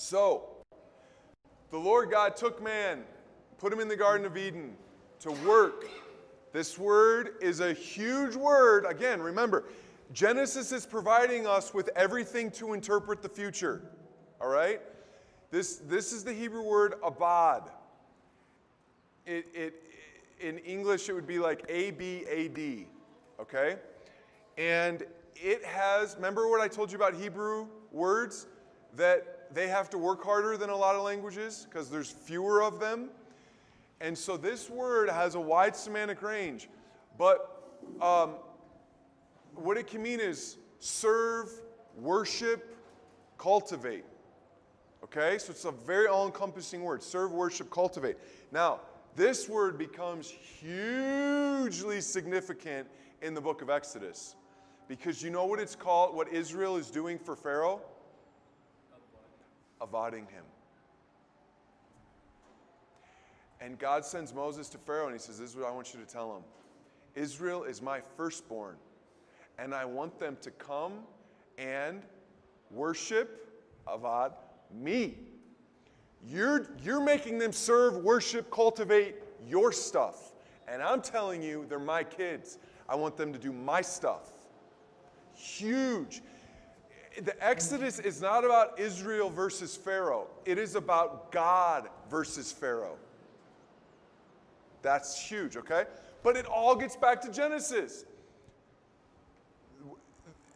So, the Lord God took man, put him in the Garden of Eden to work. This word is a huge word. Again, remember, Genesis is providing us with everything to interpret the future. All right? This is the Hebrew word abad. In English, it would be like A-B-A-D. Okay? And it has, remember what I told you about Hebrew words? That they have to work harder than a lot of languages because there's fewer of them. And so this word has a wide semantic range. But what it can mean is serve, worship, cultivate. Okay? So it's a very all-encompassing word. Serve, worship, cultivate. Now, this word becomes hugely significant in the book of Exodus. Because you know what it's called, what Israel is doing for Pharaoh? Avading him. And God sends Moses to Pharaoh and he says, this is what I want you to tell him. Israel is my firstborn. And I want them to come and worship, avad, me. You're making them serve, worship, cultivate your stuff. And I'm telling you, they're my kids. I want them to do my stuff. Huge. The Exodus is not about Israel versus Pharaoh. It is about God versus Pharaoh. That's huge, okay? But it all gets back to Genesis.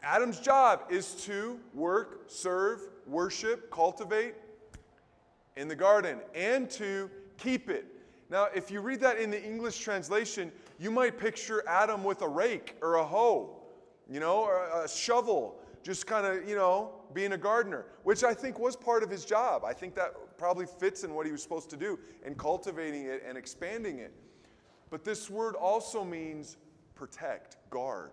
Adam's job is to work, serve, worship, cultivate in the garden, and to keep it. Now, if you read that in the English translation, you might picture Adam with a rake or a hoe, you know, or a shovel, just kind of, you know, being a gardener, which I think was part of his job. I think that probably fits in what he was supposed to do in cultivating it and expanding it. But this word also means protect, guard.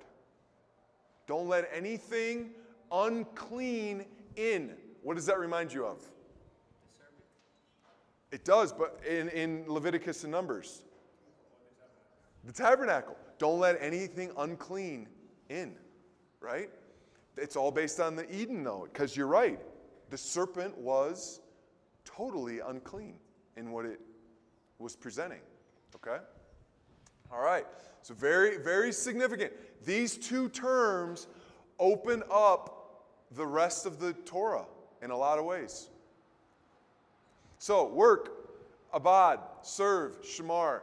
Don't let anything unclean in. What does that remind you of? It does, but in Leviticus and Numbers. The tabernacle. Don't let anything unclean in, right? It's all based on the Eden, though, because you're right. The serpent was totally unclean in what it was presenting, okay? All right, so very, very significant. These two terms open up the rest of the Torah in a lot of ways. So work, abad, serve, shemar,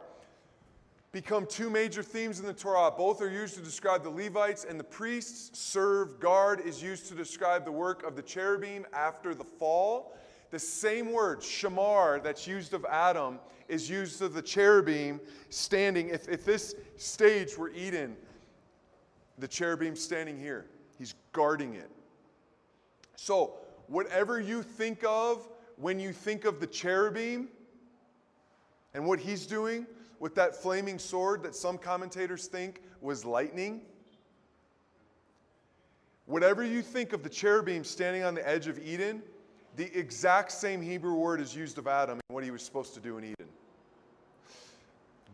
become two major themes in the Torah. Both are used to describe the Levites and the priests. Serve, guard is used to describe the work of the cherubim after the fall. The same word, shemar, that's used of Adam is used of the cherubim standing. If this stage were Eden, the cherubim standing here. He's guarding it. So whatever you think of, when you think of the cherubim and what he's doing with that flaming sword that some commentators think was lightning, whatever you think of the cherubim standing on the edge of Eden, the exact same Hebrew word is used of Adam and what he was supposed to do in Eden.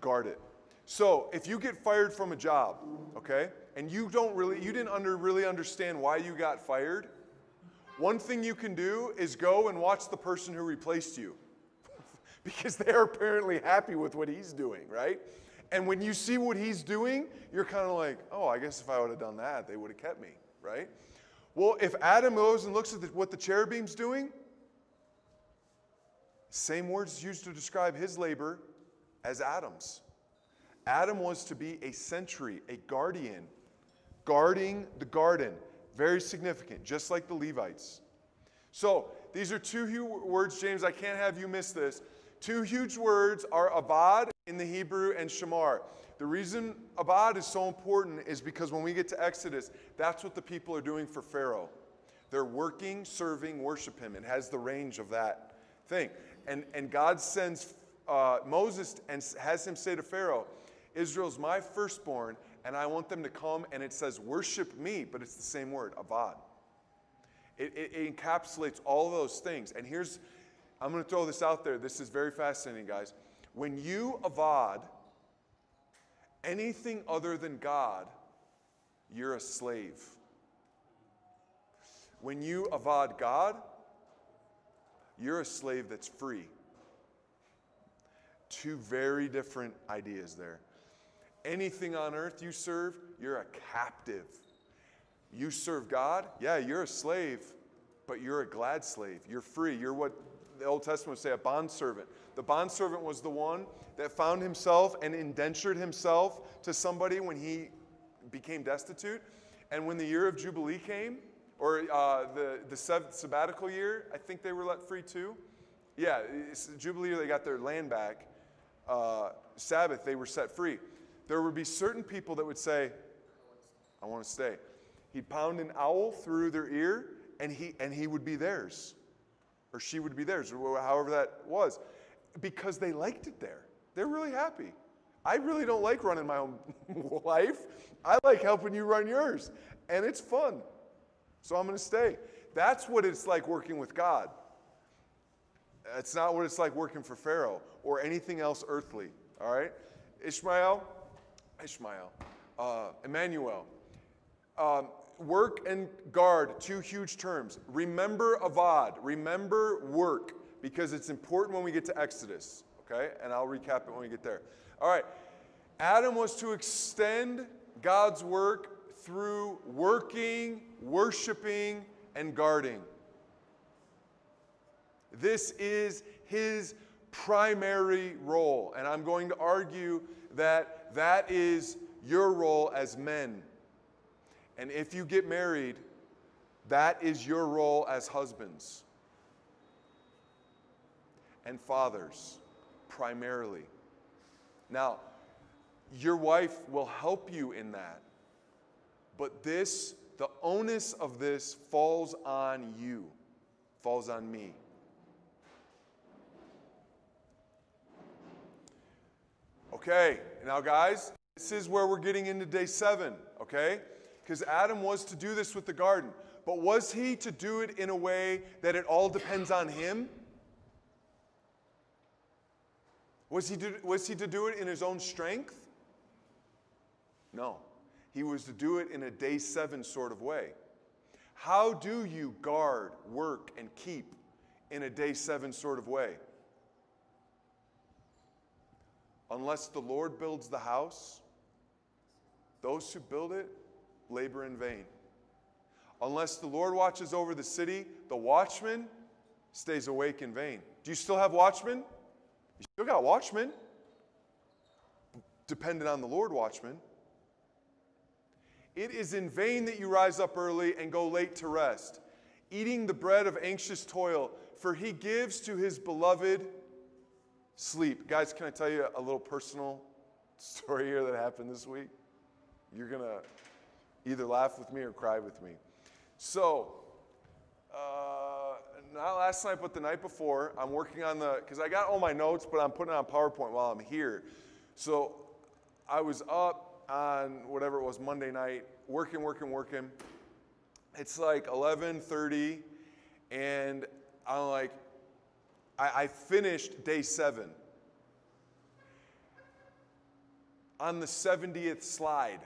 Guard it. So if you get fired from a job, okay, and you didn't really understand why you got fired, one thing you can do is go and watch the person who replaced you because they're apparently happy with what he's doing, right? And when you see what he's doing, you're kind of like, oh, I guess if I would have done that, they would have kept me, right? Well, if Adam goes and looks at what the cherubim's doing, same words used to describe his labor as Adam's. Adam was to be a sentry, a guardian, guarding the garden. Very significant, just like the Levites. So these are two huge words, James. I can't have you miss this. Two huge words are abad in the Hebrew and shemar. The reason abad is so important is because when we get to Exodus, that's what the people are doing for Pharaoh. They're working, serving, worship him. It has the range of that thing. And God sends Moses and has him say to Pharaoh, Israel's my firstborn, and I want them to come, and it says, worship me, but it's the same word, abad. It encapsulates all of those things. And here's, I'm going to throw this out there. This is very fascinating, guys. When you abad anything other than God, you're a slave. When you abad God, You're a slave that's free. Two very different ideas there. Anything on earth you serve, you're a captive. You serve God, yeah, you're a slave, but you're a glad slave. You're free. You're what the Old Testament would say, a bondservant. The bondservant was the one that found himself and indentured himself to somebody when he became destitute. And when the year of Jubilee came, or the sabbatical year, I think they were let free too. Yeah, Jubilee year, they got their land back. Sabbath, they were set free. There would be certain people that would say, I want to stay. He'd pound an owl through their ear, and he would be theirs. Or she would be theirs, or however that was. Because they liked it there. They're really happy. I really don't like running my own life. I like helping you run yours. And it's fun. So I'm going to stay. That's what it's like working with God. It's not what it's like working for Pharaoh or anything else earthly. All right? Emmanuel. Work and guard, two huge terms. Remember abad, remember work, because it's important when we get to Exodus, okay? And I'll recap it when we get there. All right, Adam was to extend God's work through working, worshiping, and guarding. This is his primary role, and I'm going to argue that that is your role as men. And if you get married, that is your role as husbands and fathers, primarily. Now, your wife will help you in that, but this, the onus of this falls on you, falls on me. Okay, now guys, this is where we're getting into day 7, okay? Because Adam was to do this with the garden. But was he to do it in a way that it all depends on him? Was he to do it in his own strength? No. He was to do it in a day 7 sort of way. How do you guard, work, and keep in a day 7 sort of way? Unless the Lord builds the house, those who build it labor in vain. Unless the Lord watches over the city, the watchman stays awake in vain. Do you still have watchmen? You still got watchmen. Dependent on the Lord, watchmen. It is in vain that you rise up early and go late to rest, eating the bread of anxious toil, for he gives to his beloved sleep. Guys, can I tell you a little personal story here that happened this week? You're going to either laugh with me or cry with me. So, not last night, but the night before, I'm working on because I got all my notes, but I'm putting it on PowerPoint while I'm here. So, I was up on whatever it was, Monday night, working. It's like 11:30, and I'm like, I finished day 7. On the 70th slide.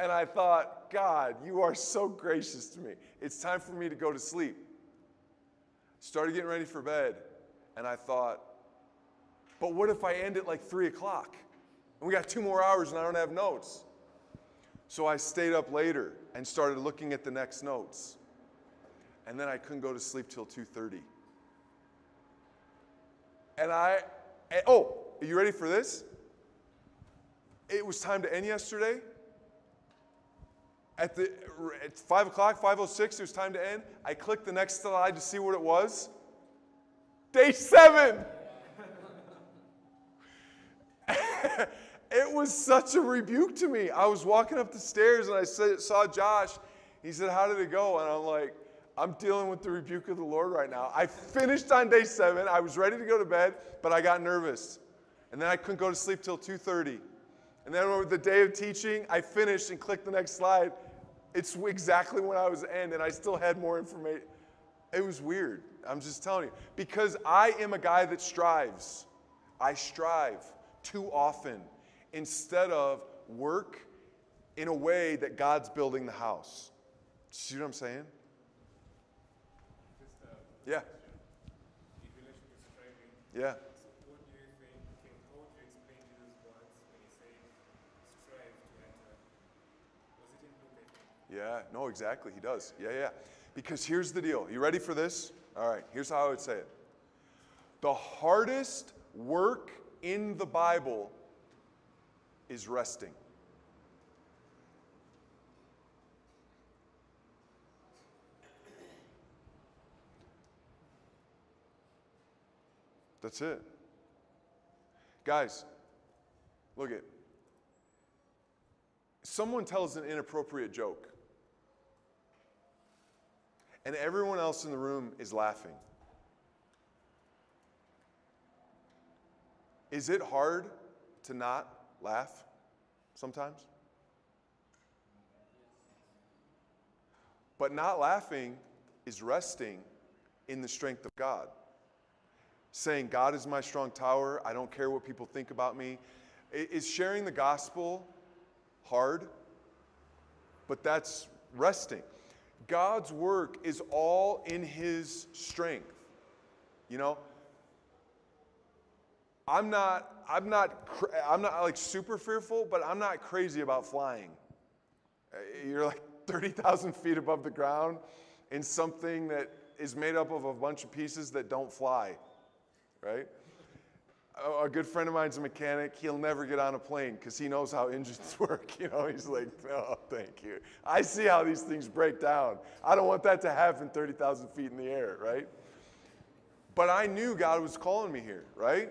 And I thought, God, you are so gracious to me. It's time for me to go to sleep. Started getting ready for bed, and I thought, but what if I end at like 3 o'clock? And we got 2 more hours, and I don't have notes. So I stayed up later and started looking at the next notes. And then I couldn't go to sleep till 2:30. And are you ready for this? It was time to end yesterday. At 5 o'clock, 5:06, it was time to end. I clicked the next slide to see what it was. Day 7! It was such a rebuke to me. I was walking up the stairs and I saw Josh. He said, how did it go? And I'm like, I'm dealing with the rebuke of the Lord right now. I finished on day 7. I was ready to go to bed, but I got nervous. And then I couldn't go to sleep till 2:30. And then over the day of teaching, I finished and clicked the next slide. It's exactly when I was end, and I still had more information. It was weird. I'm just telling you. Because I am a guy that strives. I strive too often instead of work in a way that God's building the house. See what I'm saying? Yeah. In relation to striving. Yeah. So what do you think, how would you explain Jesus' words when he said, strive to enter? Was it in Luke, I think? Yeah, no, exactly, he does. Yeah, yeah. Because here's the deal. You ready for this? All right, here's how I would say it. The hardest work in the Bible is resting. That's it. Guys, look at. Someone tells an inappropriate joke, and everyone else in the room is laughing. Is it hard to not laugh sometimes? But not laughing is resting in the strength of God. Saying, God is my strong tower. I don't care what people think about me. Is sharing the gospel hard? But that's resting. God's work is all in his strength. You know, I'm not like super fearful, but I'm not crazy about flying. You're like 30,000 feet above the ground in something that is made up of a bunch of pieces that don't fly. Right? A good friend of mine's a mechanic. He'll never get on a plane because he knows how engines work. You know, he's like, oh, thank you. I see how these things break down. I don't want that to happen 30,000 feet in the air, right? But I knew God was calling me here, right?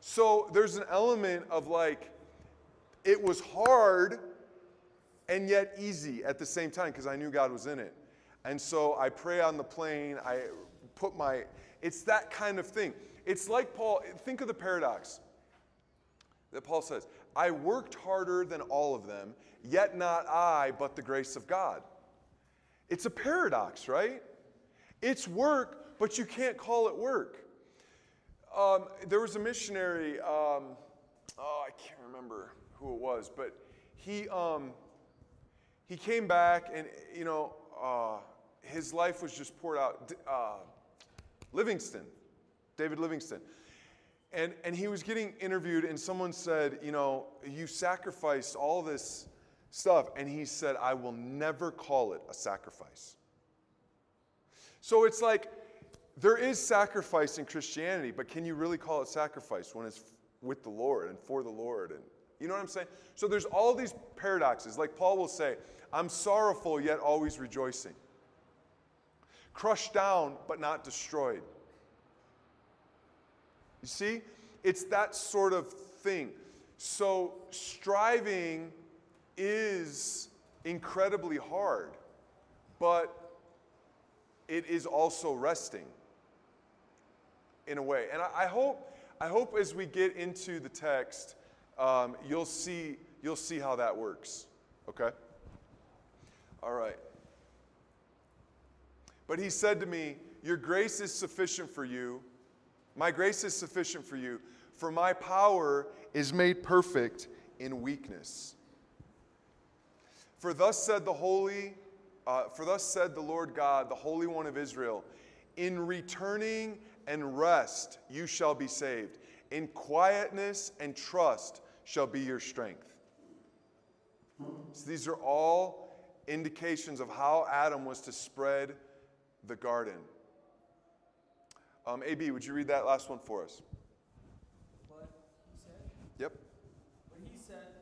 So there's an element of like, it was hard and yet easy at the same time because I knew God was in it. And so I pray on the plane. I put my... It's that kind of thing. It's like Paul, think of the paradox that Paul says, I worked harder than all of them, yet not I, but the grace of God. It's a paradox, right? It's work, but you can't call it work. There was a missionary, I can't remember who it was, but he came back and, you know, his life was just poured out. Livingston, David Livingston. And he was getting interviewed, and someone said, you know, you sacrificed all this stuff. And he said, I will never call it a sacrifice. So it's like, there is sacrifice in Christianity, but can you really call it sacrifice when it's with the Lord and for the Lord? And you know what I'm saying? So there's all these paradoxes. Like Paul will say, I'm sorrowful yet always rejoicing. Crushed down, but not destroyed. You see? It's that sort of thing. So striving is incredibly hard, but it is also resting in a way. And I hope as we get into the text, you'll see how that works. Okay? All right. But he said to me, your grace is sufficient for you. My grace is sufficient for you, for my power is made perfect in weakness. For thus said the Lord God, the Holy One of Israel, in returning and rest you shall be saved. In quietness and trust shall be your strength. So these are all indications of how Adam was to spread the garden. AB, would you read that last one for us? What he said? Yep. But he said,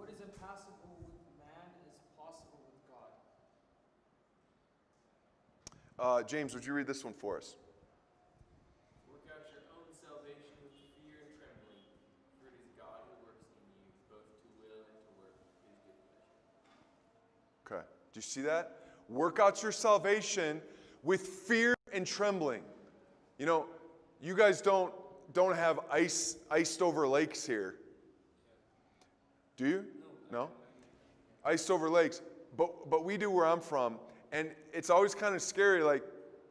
what is impossible with man is possible with God. James, would you read this one for us? Work out your own salvation with fear and trembling, for it is God who works in you, both to will and to work his good pleasure. Okay. Do you see that? Work out your salvation with fear and trembling. You know, you guys don't have iced over lakes here. Do you? No? Iced over lakes. But we do where I'm from. And it's always kind of scary, like,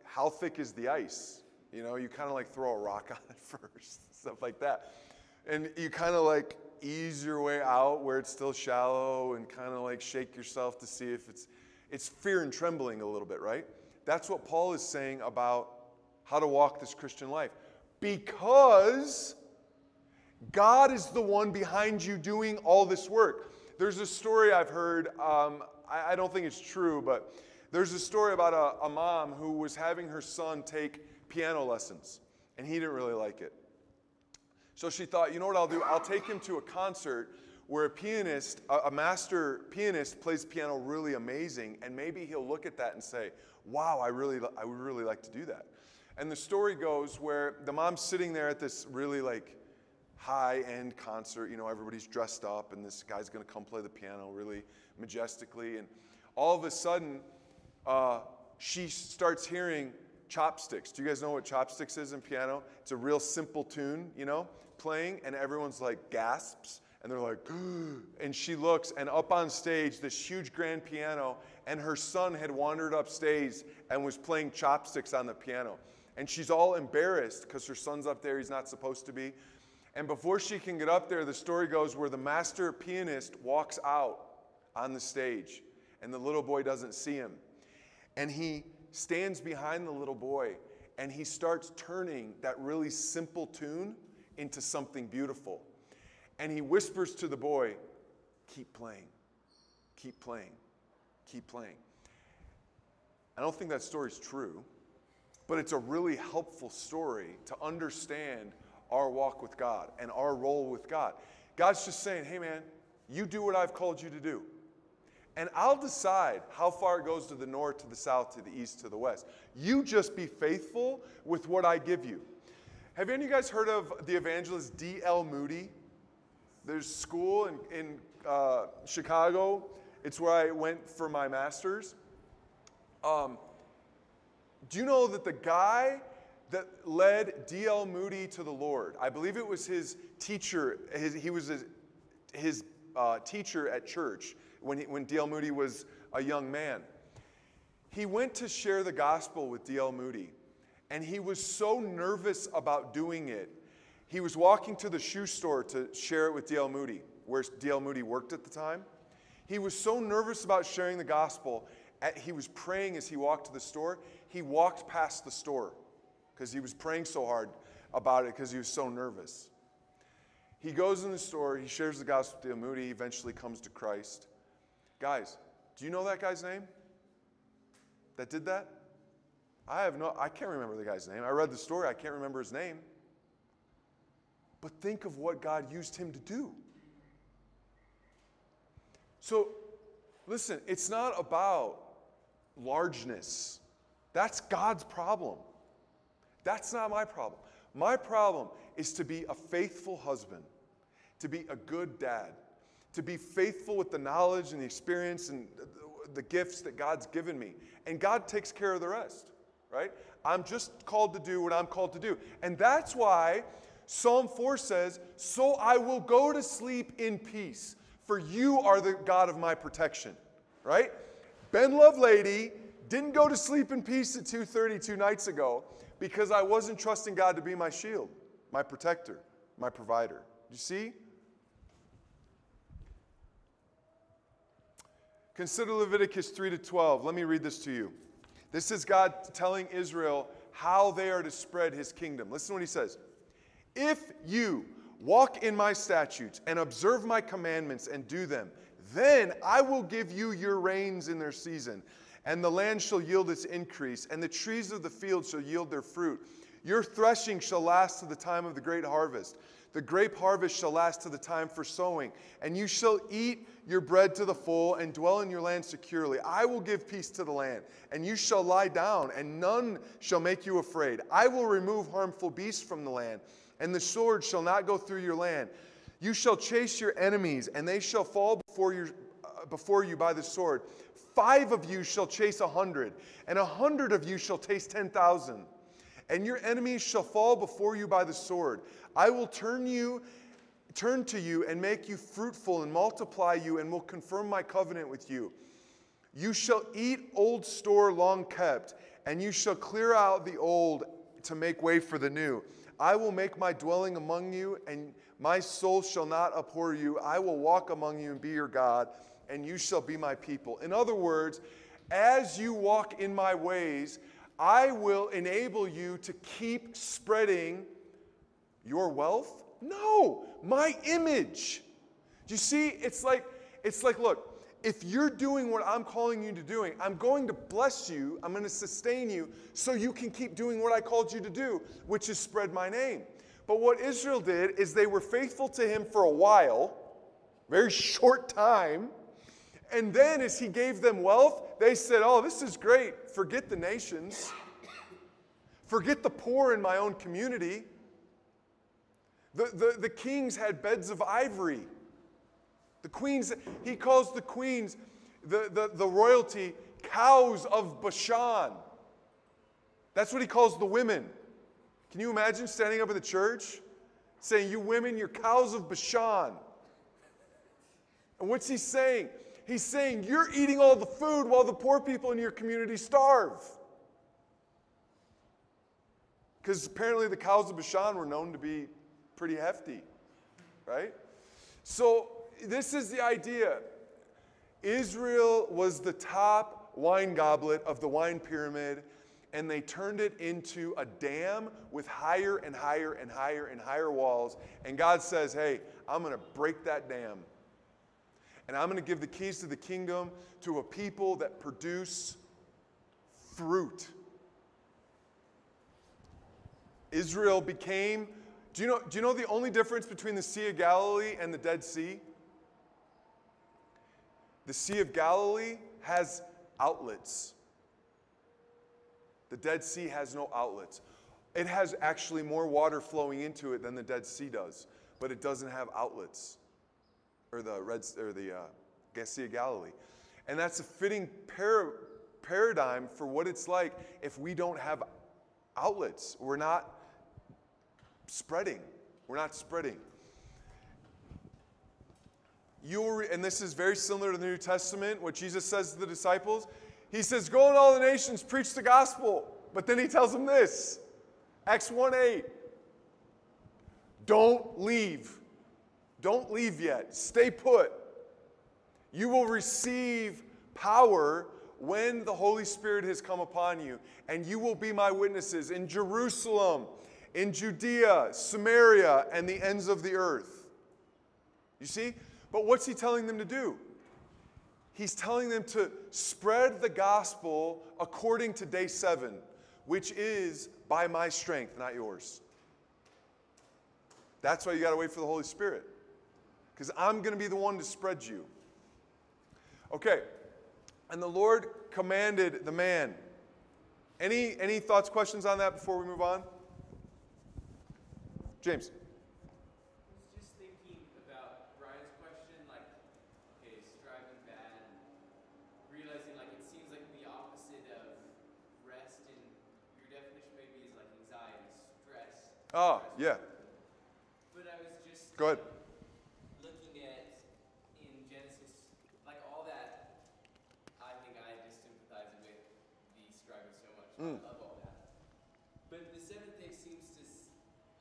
how thick is the ice? You know, you kind of like throw a rock on it first, stuff like that. And you kind of like ease your way out where it's still shallow and kind of like shake yourself to see if it's fear and trembling a little bit, right? That's what Paul is saying about how to walk this Christian life. Because God is the one behind you doing all this work. There's a story I've heard, I don't think it's true, but there's a story about a mom who was having her son take piano lessons, and he didn't really like it. So she thought, you know what I'll do? I'll take him to a concert where a pianist, a master pianist, plays piano really amazing, and maybe he'll look at that and say, wow, I would really like to do that. And the story goes where the mom's sitting there at this really like high-end concert, you know, everybody's dressed up, and this guy's going to come play the piano really majestically, and all of a sudden, she starts hearing chopsticks. Do you guys know what chopsticks is in piano? It's a real simple tune, you know, playing, and everyone's like gasps, and they're like, and she looks, and up on stage, this huge grand piano, and her son had wandered upstage and was playing chopsticks on the piano. And she's all embarrassed because her son's up there, he's not supposed to be. And before she can get up there, the story goes where the master pianist walks out on the stage, and the little boy doesn't see him. And he stands behind the little boy, and he starts turning that really simple tune into something beautiful. And he whispers to the boy, keep playing, keep playing, keep playing. I don't think that story's true, but it's a really helpful story to understand our walk with God and our role with God. God's just saying, hey man, you do what I've called you to do. And I'll decide how far it goes to the north, to the south, to the east, to the west. You just be faithful with what I give you. Have any of you guys heard of the evangelist D.L. Moody? There's school in Chicago. It's where I went for my master's. Do you know that the guy that led D.L. Moody to the Lord, I believe it was his teacher, he was his teacher at church when D.L. Moody was a young man. He went to share the gospel with D.L. Moody, and he was so nervous about doing it. He was walking to the shoe store to share it with D.L. Moody, where D.L. Moody worked at the time. He was so nervous about sharing the gospel, he was praying as he walked to the store. He walked past the store because he was praying so hard about it because he was so nervous. He goes in the store, he shares the gospel with D.L. Moody, he eventually comes to Christ. Guys, do you know that guy's name that did that? I can't remember the guy's name. I read the story, I can't remember his name. But think of what God used him to do. So, listen, it's not about largeness. That's God's problem. That's not my problem. My problem is to be a faithful husband, to be a good dad, to be faithful with the knowledge and the experience and the gifts that God's given me. And God takes care of the rest, right? I'm just called to do what I'm called to do. And that's why Psalm 4 says, so I will go to sleep in peace, for you are the God of my protection. Right? Ben Lovelady didn't go to sleep in peace at 2:30 two nights ago because I wasn't trusting God to be my shield, my protector, my provider. You see? Consider Leviticus 3:12. Let me read this to you. This is God telling Israel how they are to spread his kingdom. Listen to what he says. If you walk in my statutes and observe my commandments and do them, then I will give you your rains in their season, and the land shall yield its increase, and the trees of the field shall yield their fruit. Your threshing shall last to the time of the great harvest. The grape harvest shall last to the time for sowing, and you shall eat your bread to the full and dwell in your land securely. I will give peace to the land, and you shall lie down, and none shall make you afraid. I will remove harmful beasts from the land, and the sword shall not go through your land. You shall chase your enemies, and they shall fall before you by the sword. 5 of you shall chase 100, and 100 of you shall chase 10,000. And your enemies shall fall before you by the sword. I will turn to you and make you fruitful and multiply you, and will confirm my covenant with you. You shall eat old store long kept, and you shall clear out the old to make way for the new. I will make my dwelling among you, and my soul shall not abhor you. I will walk among you and be your God, and you shall be my people. In other words, as you walk in my ways, I will enable you to keep spreading your wealth? No, my image. Do you see? It's like, look, if you're doing what I'm calling you to doing, I'm going to bless you, I'm going to sustain you, so you can keep doing what I called you to do, which is spread my name. But what Israel did is they were faithful to him for a while, very short time, and then as he gave them wealth, they said, oh, this is great, forget the nations, forget the poor in my own community. The kings had beds of ivory. The queens, he calls the queens, the royalty, cows of Bashan. That's what he calls the women. Can you imagine standing up in the church saying, you women, you're cows of Bashan? And what's he saying? He's saying, you're eating all the food while the poor people in your community starve. Because apparently the cows of Bashan were known to be pretty hefty, right? So, this is the idea. Israel was the top wine goblet of the wine pyramid, and they turned it into a dam with higher and higher and higher and higher walls. And God says, hey, I'm going to break that dam. And I'm going to give the keys to the kingdom to a people that produce fruit. Israel became, do you know the only difference between the Sea of Galilee and the Dead Sea? The Sea of Galilee has outlets. The Dead Sea has no outlets. It has actually more water flowing into it than the Dead Sea does, but it doesn't have outlets, or the Sea of Galilee. And that's a fitting paradigm for what it's like if we don't have outlets. We're not spreading. We're not spreading. And this is very similar to the New Testament, what Jesus says to the disciples. He says, go in all the nations, preach the gospel. But then he tells them this, Acts 1:8, don't leave. Don't leave yet. Stay put. You will receive power when the Holy Spirit has come upon you, and you will be my witnesses in Jerusalem, in Judea, Samaria, and the ends of the earth. You see? But what's he telling them to do? He's telling them to spread the gospel according to day 7, which is by my strength, not yours. That's why you got to wait for the Holy Spirit, because I'm going to be the one to spread you. Okay, and the Lord commanded the man. Any thoughts, questions on that before we move on? James. Oh, yeah. But I was just looking at in Genesis, like all that, I think I just sympathize with the striving so much. I love all that. But the seventh day seems to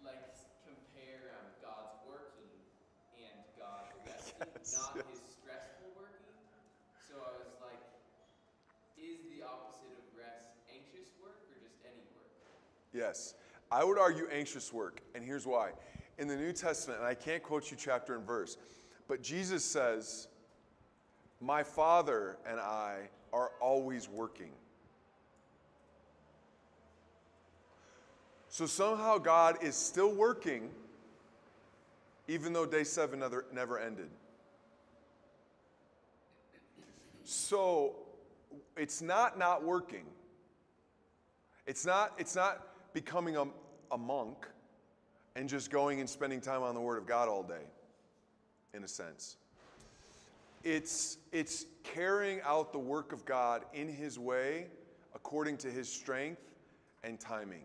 like compare God's working and God resting, not his stressful working. So I was like, is the opposite of rest anxious work or just any work? Yes. I would argue anxious work, and here's why. In the New Testament, and I can't quote you chapter and verse, but Jesus says, my Father and I are always working. So somehow God is still working, even though day 7 never ended. So it's not working. It's not becoming a monk and just going and spending time on the Word of God all day, in a sense. It's carrying out the work of God in his way, according to his strength and timing.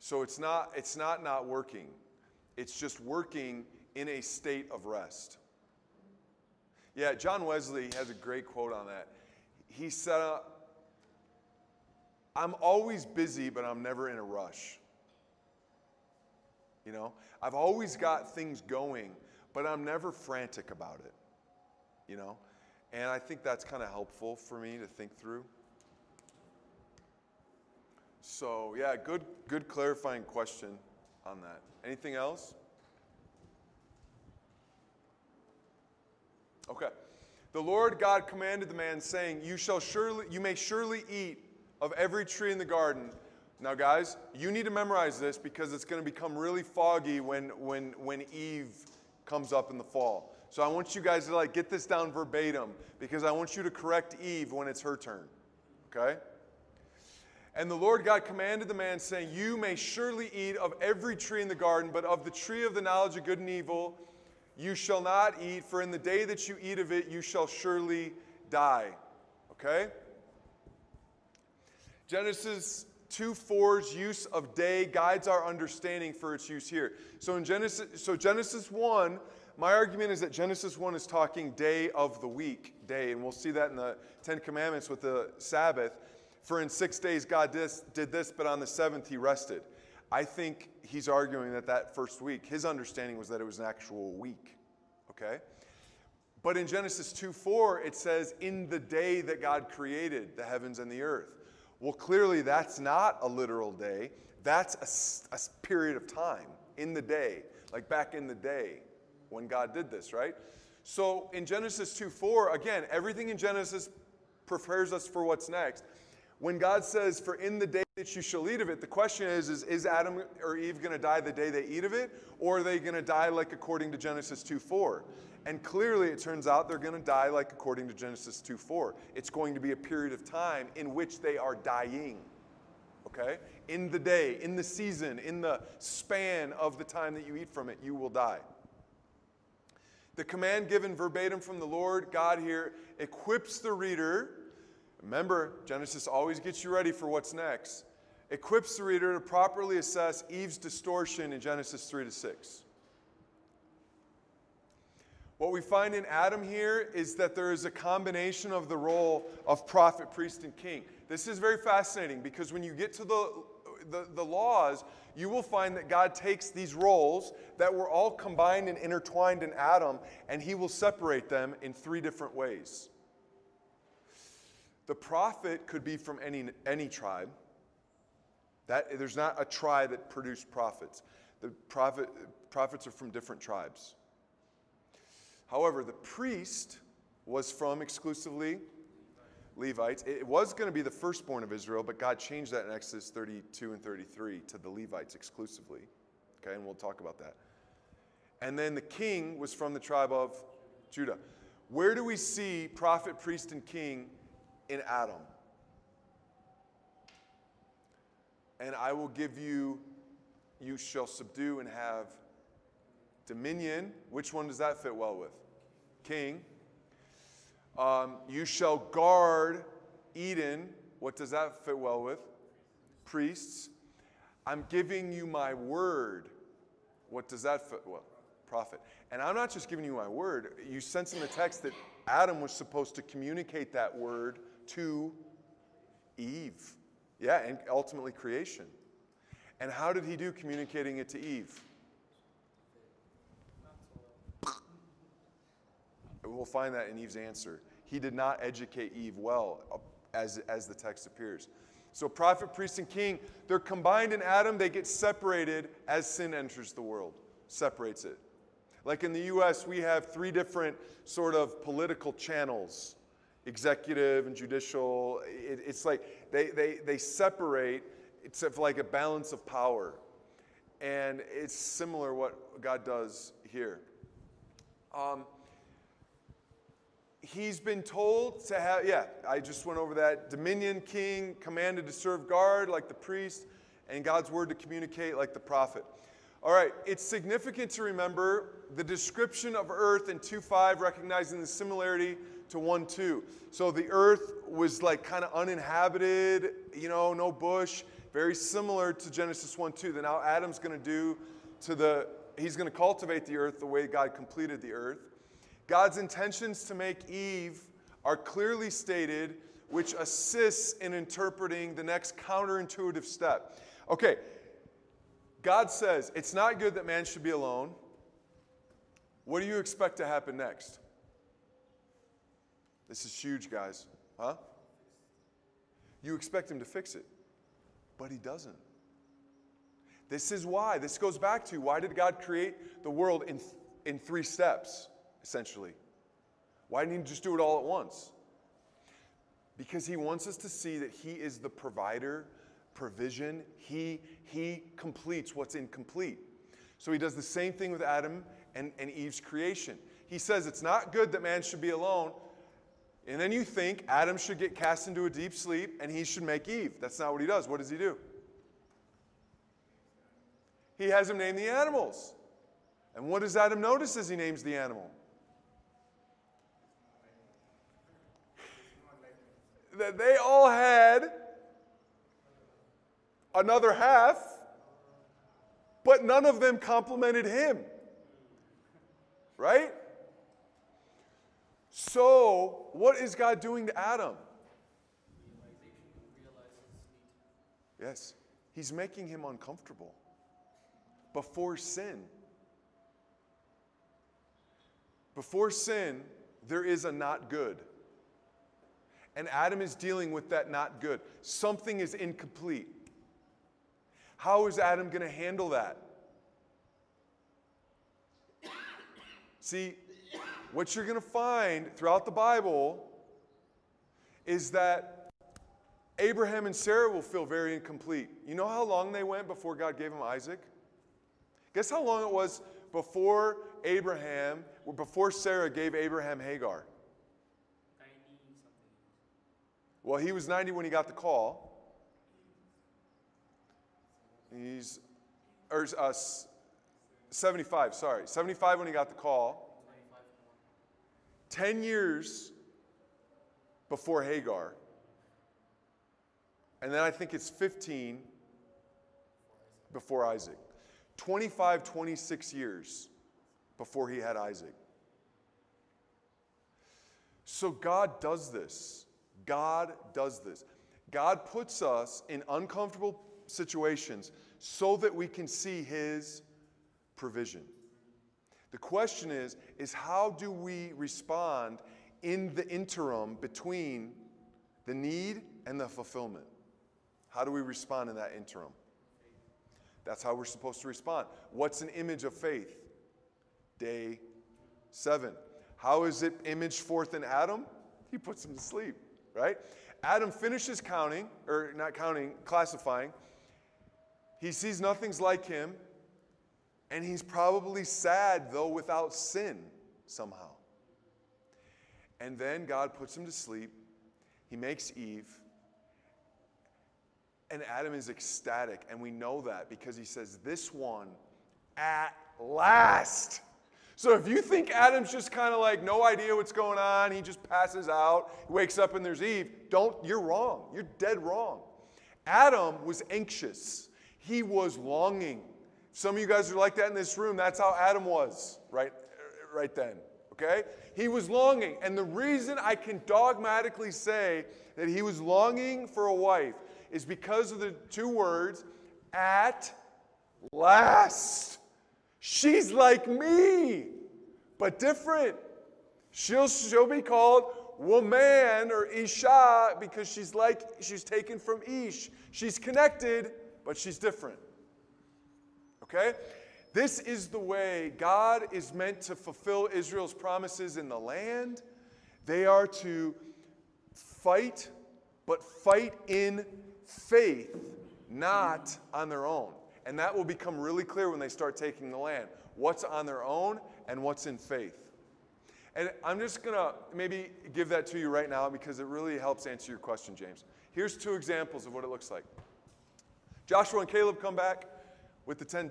So it's not working. It's just working in a state of rest. Yeah, John Wesley has a great quote on that. He said, I'm always busy, but I'm never in a rush. You know, I've always got things going, but I'm never frantic about it. You know, and I think that's kind of helpful for me to think through. So yeah, good clarifying question on that. Anything else? Okay. The Lord God commanded the man, saying, You may surely eat of every tree in the garden. Now, guys, you need to memorize this because it's going to become really foggy when Eve comes up in the fall. So I want you guys to like get this down verbatim because I want you to correct Eve when it's her turn. Okay? And the Lord God commanded the man, saying, You may surely eat of every tree in the garden, but of the tree of the knowledge of good and evil you shall not eat, for in the day that you eat of it you shall surely die. Okay? Genesis 2:4's use of day guides our understanding for its use here. So in Genesis 1, my argument is that Genesis 1 is talking day of the week, day, and we'll see that in the Ten Commandments with the Sabbath. For in 6 days God did this, but on the seventh he rested. I think he's arguing that first week, his understanding was that it was an actual week, okay? But in Genesis 2:4, it says, in the day that God created the heavens and the earth. Well, clearly that's not a literal day. That's a period of time in the day, like back in the day when God did this, right? So in Genesis 2:4, again, everything in Genesis prepares us for what's next. When God says, for in the day that you shall eat of it, the question is Adam or Eve going to die the day they eat of it? Or are they going to die like according to Genesis 2:4? And clearly it turns out they're going to die like according to Genesis 2:4. It's going to be a period of time in which they are dying, okay? In the day, in the season, in the span of the time that you eat from it, you will die. The command given verbatim from the Lord God here equips the reader. Remember, Genesis always gets you ready for what's next. Equips the reader to properly assess Eve's distortion in Genesis 3-6. What we find in Adam here is that there is a combination of the role of prophet, priest, and king. This is very fascinating because when you get to the laws, you will find that God takes these roles that were all combined and intertwined in Adam, and he will separate them in three different ways. The prophet could be from any tribe. There's not a tribe that produced prophets. The prophets are from different tribes. However, the priest was from exclusively Levites. It was going to be the firstborn of Israel, but God changed that in Exodus 32 and 33 to the Levites exclusively. Okay, and we'll talk about that. And then the king was from the tribe of Judah. Where do we see prophet, priest, and king in Adam? And I will give you shall subdue and have dominion. Which one does that fit well with? King. You shall guard Eden. What does that fit well with? Priests. I'm giving you my word. What does that fit well? Prophet. And I'm not just giving you my word. You sense in the text that Adam was supposed to communicate that word to Eve. Yeah, and ultimately creation. And how did he do communicating it to Eve? We'll find that in Eve's answer. He did not educate Eve well, as the text appears. So prophet, priest, and king, they're combined in Adam. They get separated as sin enters the world, separates it. Like in the U.S., we have three different sort of political channels, executive and judicial. It's like they separate, except for like a balance of power. And it's similar what God does here. He's been told to have, yeah, I just went over that, dominion, king, commanded to serve, guard like the priest, and God's word to communicate like the prophet. All right, it's significant to remember the description of earth in 2:5, recognizing the similarity to 1:2. So the earth was like kind of uninhabited, you know, no bush, very similar to Genesis 1:2. Then now Adam's going to he's going to cultivate the earth the way God completed the earth. God's intentions to make Eve are clearly stated, which assists in interpreting the next counterintuitive step. Okay. God says, it's not good that man should be alone. What do you expect to happen next? This is huge, guys. Huh? You expect him to fix it. but he doesn't. This is why. This goes back to why did God create the world in three steps, essentially? Why didn't he just do it all at once? Because he wants us to see that he is the provider, provision. He completes what's incomplete. So he does the same thing with Adam and Eve's creation. He says it's not good that man should be alone. And then you think Adam should get cast into a deep sleep and he should make Eve. That's not what he does. What does he do? He has him name the animals. And what does Adam notice as he names the animal? That they all had another half, but none of them complimented him. Right? So, what is God doing to Adam? Yes, he's making him uncomfortable. Before sin. Before sin, there is a not good. And Adam is dealing with that not good. Something is incomplete. How is Adam going to handle that? See, what you're going to find throughout the Bible is that Abraham and Sarah will feel very incomplete. You know how long they went before God gave them Isaac? Guess how long it was before Sarah gave Abraham Hagar? 90-something. Well, he was 90 when he got the call. He's 75 when he got the call. 10 years before Hagar. And then I think it's 15 before Isaac. 25, 26 years before he had Isaac. So God does this. God does this. God puts us in uncomfortable situations so that we can see his provision. The question is how do we respond in the interim between the need and the fulfillment? How do we respond in that interim? That's how we're supposed to respond. What's an image of faith? Day 7. How is it imaged forth in Adam? He puts him to sleep, right? Adam finishes classifying. He sees nothing's like him, and he's probably sad, though, without sin somehow. And then God puts him to sleep. He makes Eve. And Adam is ecstatic, and we know that because he says, this one, at last. So if you think Adam's just kind of like no idea what's going on, he just passes out, wakes up and there's Eve, you're wrong. You're dead wrong. Adam was anxious. He was longing. Some of you guys are like that in this room. That's how Adam was right then, okay? He was longing, and the reason I can dogmatically say that he was longing for a wife is because of the two words, at last. She's like me, but different. She'll be called woman or Isha because she's taken from Ish. She's connected, but she's different. Okay? This is the way God is meant to fulfill Israel's promises in the land. They are to fight, but fight in faith, not on their own. And that will become really clear when they start taking the land. What's on their own and what's in faith. And I'm just going to maybe give that to you right now because it really helps answer your question, James. Here's two examples of what it looks like. Joshua and Caleb come back with the 10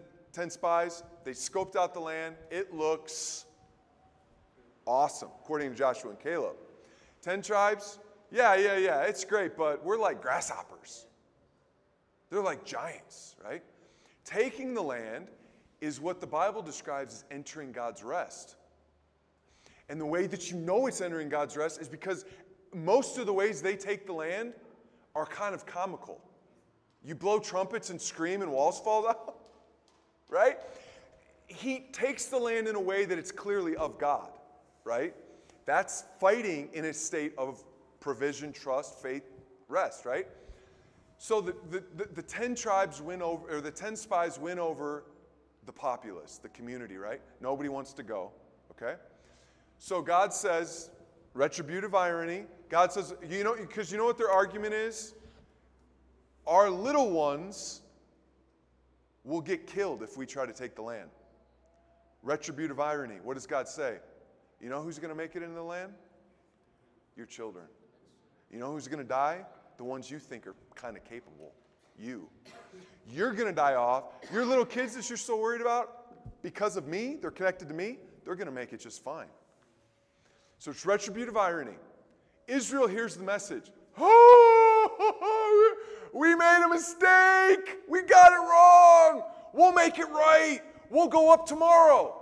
spies. They scoped out the land. It looks awesome, according to Joshua and Caleb. 10 tribes. Yeah, it's great, but we're like grasshoppers. They're like giants, right? Taking the land is what the Bible describes as entering God's rest. And the way that you know it's entering God's rest is because most of the ways they take the land are kind of comical. You blow trumpets and scream and walls fall down, right? He takes the land in a way that it's clearly of God, right? That's fighting in a state of provision, trust, faith, rest, right? So the 10 tribes went over, or the 10 spies went over the populace, the community, right? Nobody wants to go, okay? So God says, retributive irony. God says, you know, because you know what their argument is? Our little ones will get killed if we try to take the land. Retributive irony. What does God say? You know who's going to make it into the land? Your children. You know who's going to die? The ones you think are kind of capable. You. You're going to die off. Your little kids that you're so worried about, because of me, they're connected to me, they're going to make it just fine. So it's retributive irony. Israel hears the message. Oh, we made a mistake. We got it wrong. We'll make it right. We'll go up tomorrow.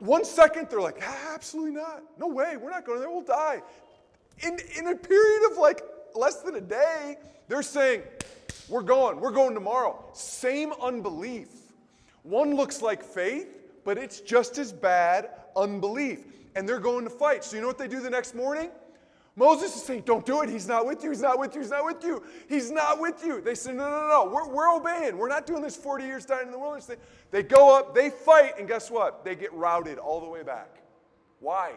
1 second, they're like, absolutely not. No way. We're not going there. We'll die. In a period of like less than a day, they're saying, we're going. We're going tomorrow. Same unbelief. One looks like faith, but it's just as bad unbelief. And they're going to fight. So you know what they do the next morning? Moses is saying, don't do it. He's not with you. He's not with you. He's not with you. He's not with you. They say, no. We're obeying. We're not doing this 40 years dying in the wilderness thing. They go up. They fight. And guess what? They get routed all the way back. Why?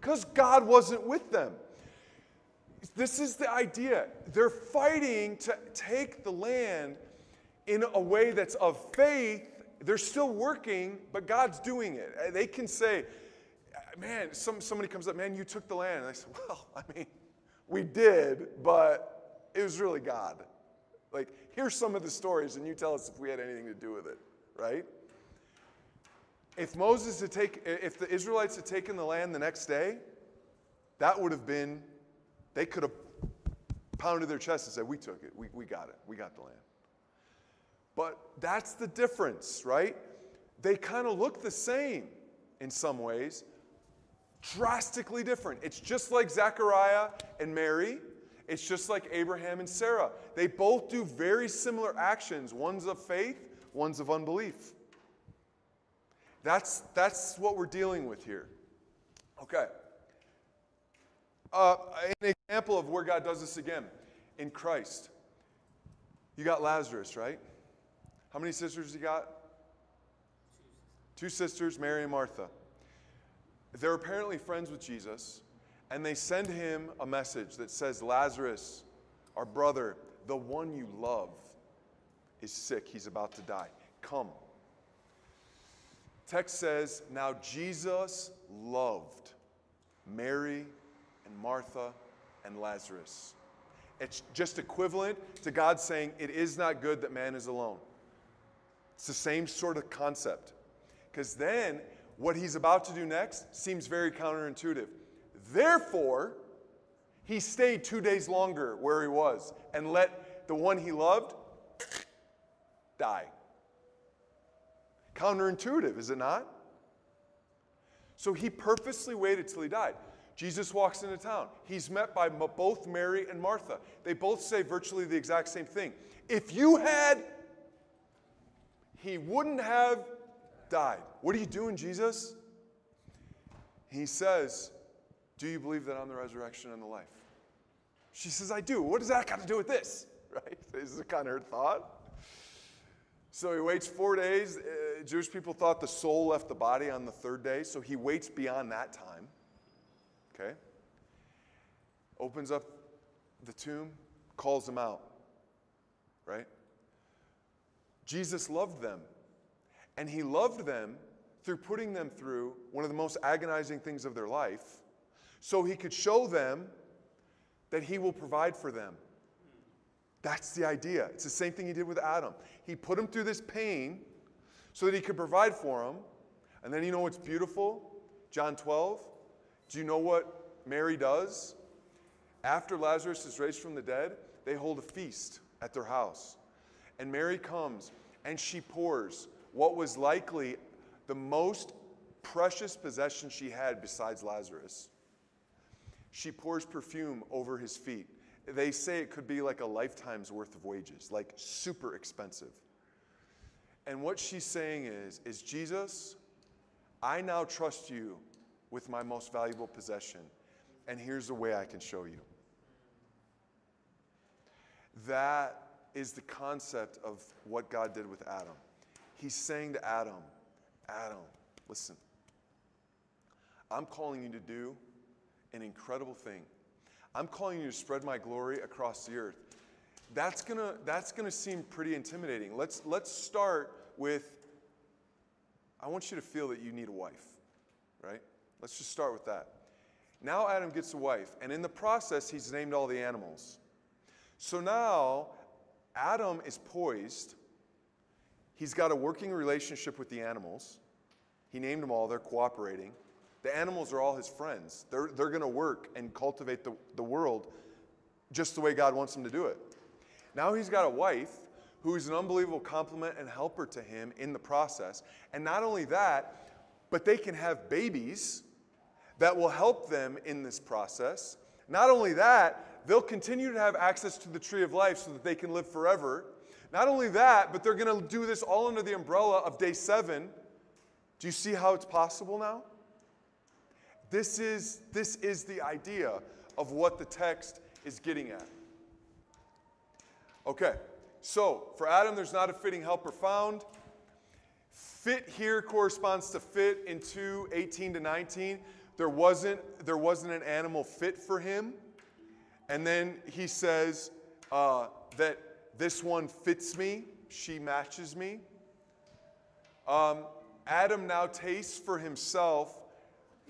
Because God wasn't with them. This is the idea. They're fighting to take the land in a way that's of faith. They're still working, but God's doing it. They can say, man, somebody comes up, man, you took the land. And I said, well, I mean, we did, but it was really God. Like, here's some of the stories, and you tell us if we had anything to do with it, right? If the Israelites had taken the land the next day, that would have been, they could have pounded their chest and said, we took it. We got it. We got the land. But that's the difference, right? They kind of look the same in some ways. Drastically different. It's just like Zechariah and Mary. It's just like Abraham and Sarah. They both do very similar actions. One's of faith, one's of unbelief. That's what we're dealing with here. Okay. An example of where God does this again. In Christ. You got Lazarus, right? How many sisters you got? Two sisters, Mary and Martha. They're apparently friends with Jesus, and they send him a message that says, Lazarus, our brother, the one you love, is sick. He's about to die. Come. Text says, now Jesus loved Mary and Martha and Lazarus. It's just equivalent to God saying, it is not good that man is alone. It's the same sort of concept. Because then what he's about to do next seems very counterintuitive. Therefore, he stayed 2 days longer where he was and let the one he loved die. Counterintuitive, is it not? So he purposely waited till he died. Jesus walks into town. He's met by both Mary and Martha. They both say virtually the exact same thing. If you had, he wouldn't have died. What are you doing, Jesus? He says, do you believe that I'm the resurrection and the life? She says, I do. What does that got to do with this? Right? This is kind of her thought. So he waits 4 days. Jewish people thought the soul left the body on the third day, so he waits beyond that time. Okay? Opens up the tomb, calls them out. Right? Jesus loved them. And he loved them through putting them through one of the most agonizing things of their life so he could show them that he will provide for them. That's the idea. It's the same thing he did with Adam. He put him through this pain so that he could provide for him. And then you know what's beautiful? John 12. Do you know what Mary does? After Lazarus is raised from the dead, they hold a feast at their house. And Mary comes and she pours what was likely the most precious possession she had besides Lazarus. She pours perfume over his feet. They say it could be like a lifetime's worth of wages, like super expensive. And what she's saying is Jesus, I now trust you with my most valuable possession, and here's the way I can show you. That is the concept of what God did with Adam. He's saying to Adam, Adam, listen, I'm calling you to do an incredible thing. I'm calling you to spread my glory across the earth. That's gonna seem pretty intimidating. Let's start with, I want you to feel that you need a wife, right? Let's just start with that. Now Adam gets a wife, and in the process, he's named all the animals. So now Adam is poised. He's got a working relationship with the animals. He named them all. They're cooperating. The animals are all his friends. They're going to work and cultivate the world just the way God wants them to do it. Now he's got a wife who is an unbelievable complement and helper to him in the process. And not only that, but they can have babies that will help them in this process. Not only that, they'll continue to have access to the tree of life so that they can live forever. Not only that, but they're going to do this all under the umbrella of day 7. Do you see how it's possible now? This is the idea of what the text is getting at. Okay, so for Adam, there's not a fitting helper found. Fit here corresponds to fit in 2:18 to 19. There wasn't an animal fit for him. And then he says that this one fits me. She matches me. Adam now tastes for himself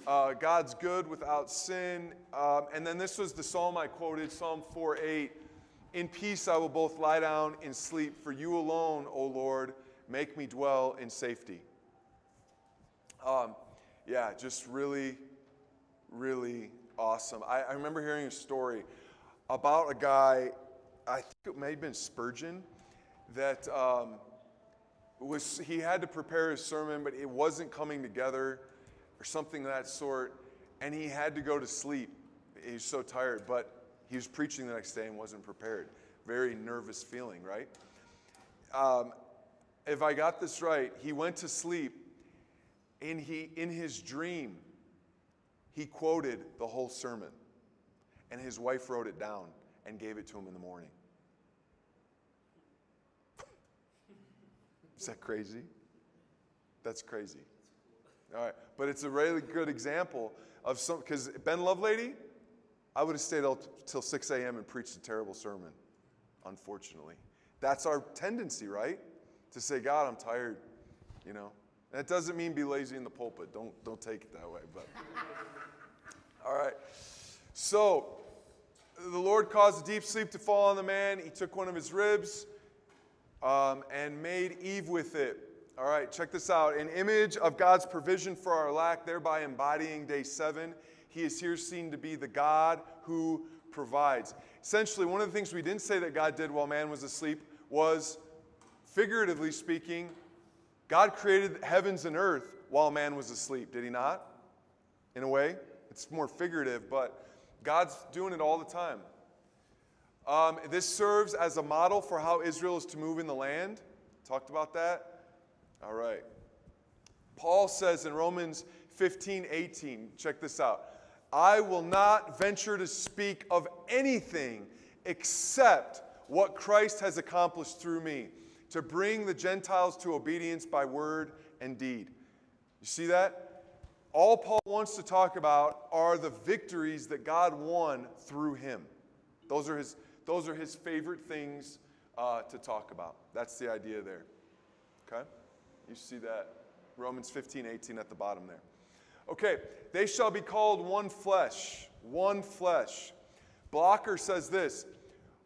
God's good without sin. And then this was the psalm I quoted, Psalm 4:8. In peace I will both lie down and sleep, for you alone, O Lord, make me dwell in safety. Yeah, just really, really awesome. I remember hearing a story about a guy, I think it may have been Spurgeon, that he had to prepare his sermon, but it wasn't coming together or something of that sort, and he had to go to sleep. He was so tired, but he was preaching the next day and wasn't prepared. Very nervous feeling, right? If I got this right, he went to sleep, and in his dream, he quoted the whole sermon, and his wife wrote it down and gave it to him in the morning. Is that crazy? That's crazy. All right, but it's a really good example of some, because Ben Lovelady, I would have stayed up till 6 a.m. and preached a terrible sermon, unfortunately. That's our tendency, right? To say, God, I'm tired, you know. And it doesn't mean be lazy in the pulpit. Don't take it that way. But all right. So the Lord caused a deep sleep to fall on the man. He took one of his ribs and made Eve with it. All right, check this out. An image of God's provision for our lack, thereby embodying day 7. He is here seen to be the God who provides. Essentially, one of the things we didn't say that God did while man was asleep was, figuratively speaking, God created heavens and earth while man was asleep. Did he not? In a way, it's more figurative, but God's doing it all the time. This serves as a model for how Israel is to move in the land. Talked about that. All right. Paul says in Romans 15:18, check this out. I will not venture to speak of anything except what Christ has accomplished through me to bring the Gentiles to obedience by word and deed. You see that? All Paul wants to talk about are the victories that God won through him. Those are his favorite things to talk about. That's the idea there. Okay? You see that, Romans 15:18 at the bottom there. Okay, they shall be called one flesh, one flesh. Blocker says this,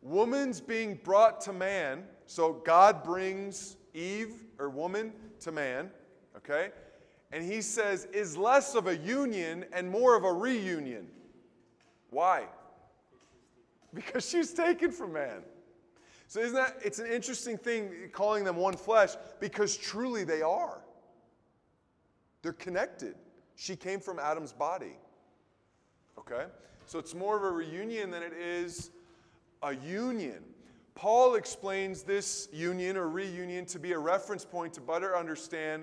woman's being brought to man, so God brings Eve, or woman, to man, okay? And he says, is less of a union and more of a reunion. Why? Because she's taken from man. So isn't that, it's an interesting thing calling them one flesh, because truly they are. They're connected. She came from Adam's body. Okay? So it's more of a reunion than it is a union. Paul explains this union or reunion to be a reference point to better understand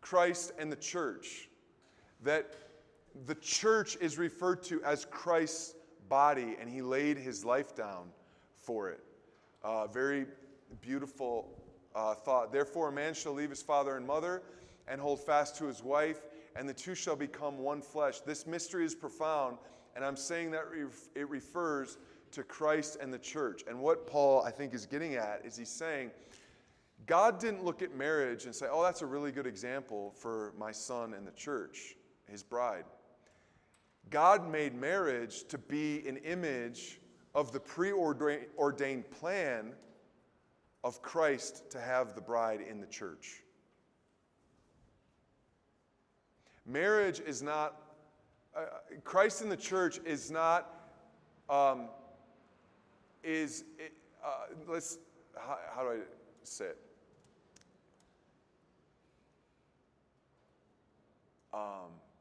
Christ and the church. That the church is referred to as Christ's body, and he laid his life down for it. Very beautiful thought. Therefore, a man shall leave his father and mother and hold fast to his wife, and the two shall become one flesh. This mystery is profound, and I'm saying that it refers to Christ and the church. And what Paul, I think, is getting at is he's saying God didn't look at marriage and say, oh, that's a really good example for my son and the church, his bride. God made marriage to be an image of the preordained plan of Christ to have the bride in the church. Marriage is not, Christ in the church is not, how do I say it?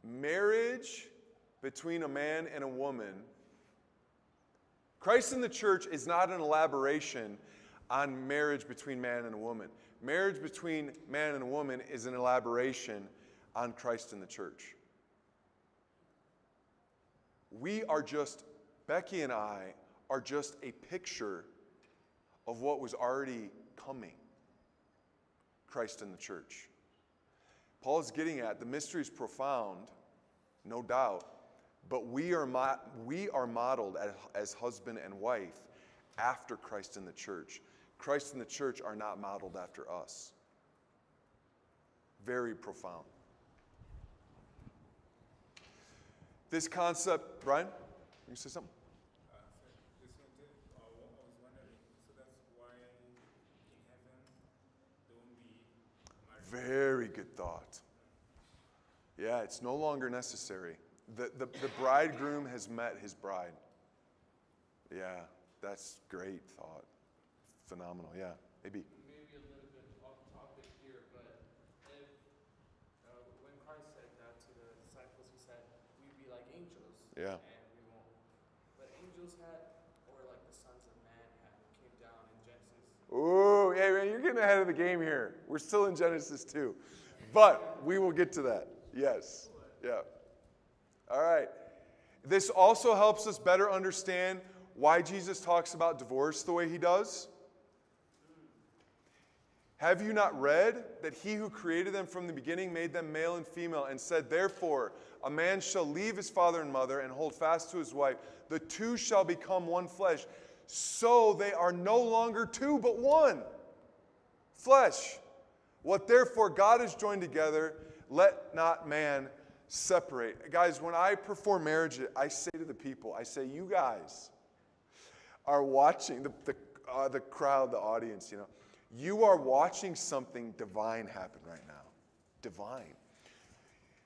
Marriage between a man and a woman. Christ in the church is not an elaboration on marriage between man and a woman. Marriage between man and a woman is an elaboration on Christ in the church. We are just, Becky and I are just a picture of what was already coming. Christ in the church. Paul is getting at, the mystery is profound, no doubt, but we are modeled as husband and wife after Christ in the church. Christ and the church are not modeled after us. Very profound. This concept, Brian, you say something? Very good thought. Yeah, it's no longer necessary. The bridegroom has met his bride. Yeah, that's great thought. Phenomenal, yeah. Maybe. Maybe a little bit off topic here, but if, when Christ said that to the disciples, he said, we'd be like angels. Yeah. And we won't. But angels had, or like the sons of man had, came down in Genesis. Ooh, yeah, man, you're getting ahead of the game here. We're still in Genesis 2. But we will get to that. Yes. Yeah. All right. This also helps us better understand why Jesus talks about divorce the way he does. Have you not read that he who created them from the beginning made them male and female and said, therefore, a man shall leave his father and mother and hold fast to his wife. The two shall become one flesh. So they are no longer two, but one flesh. What therefore God has joined together, let not man separate. Guys, when I perform marriage, I say to the people, I say, you guys are watching, the crowd, the audience, you know, you are watching something divine happen right now. Divine.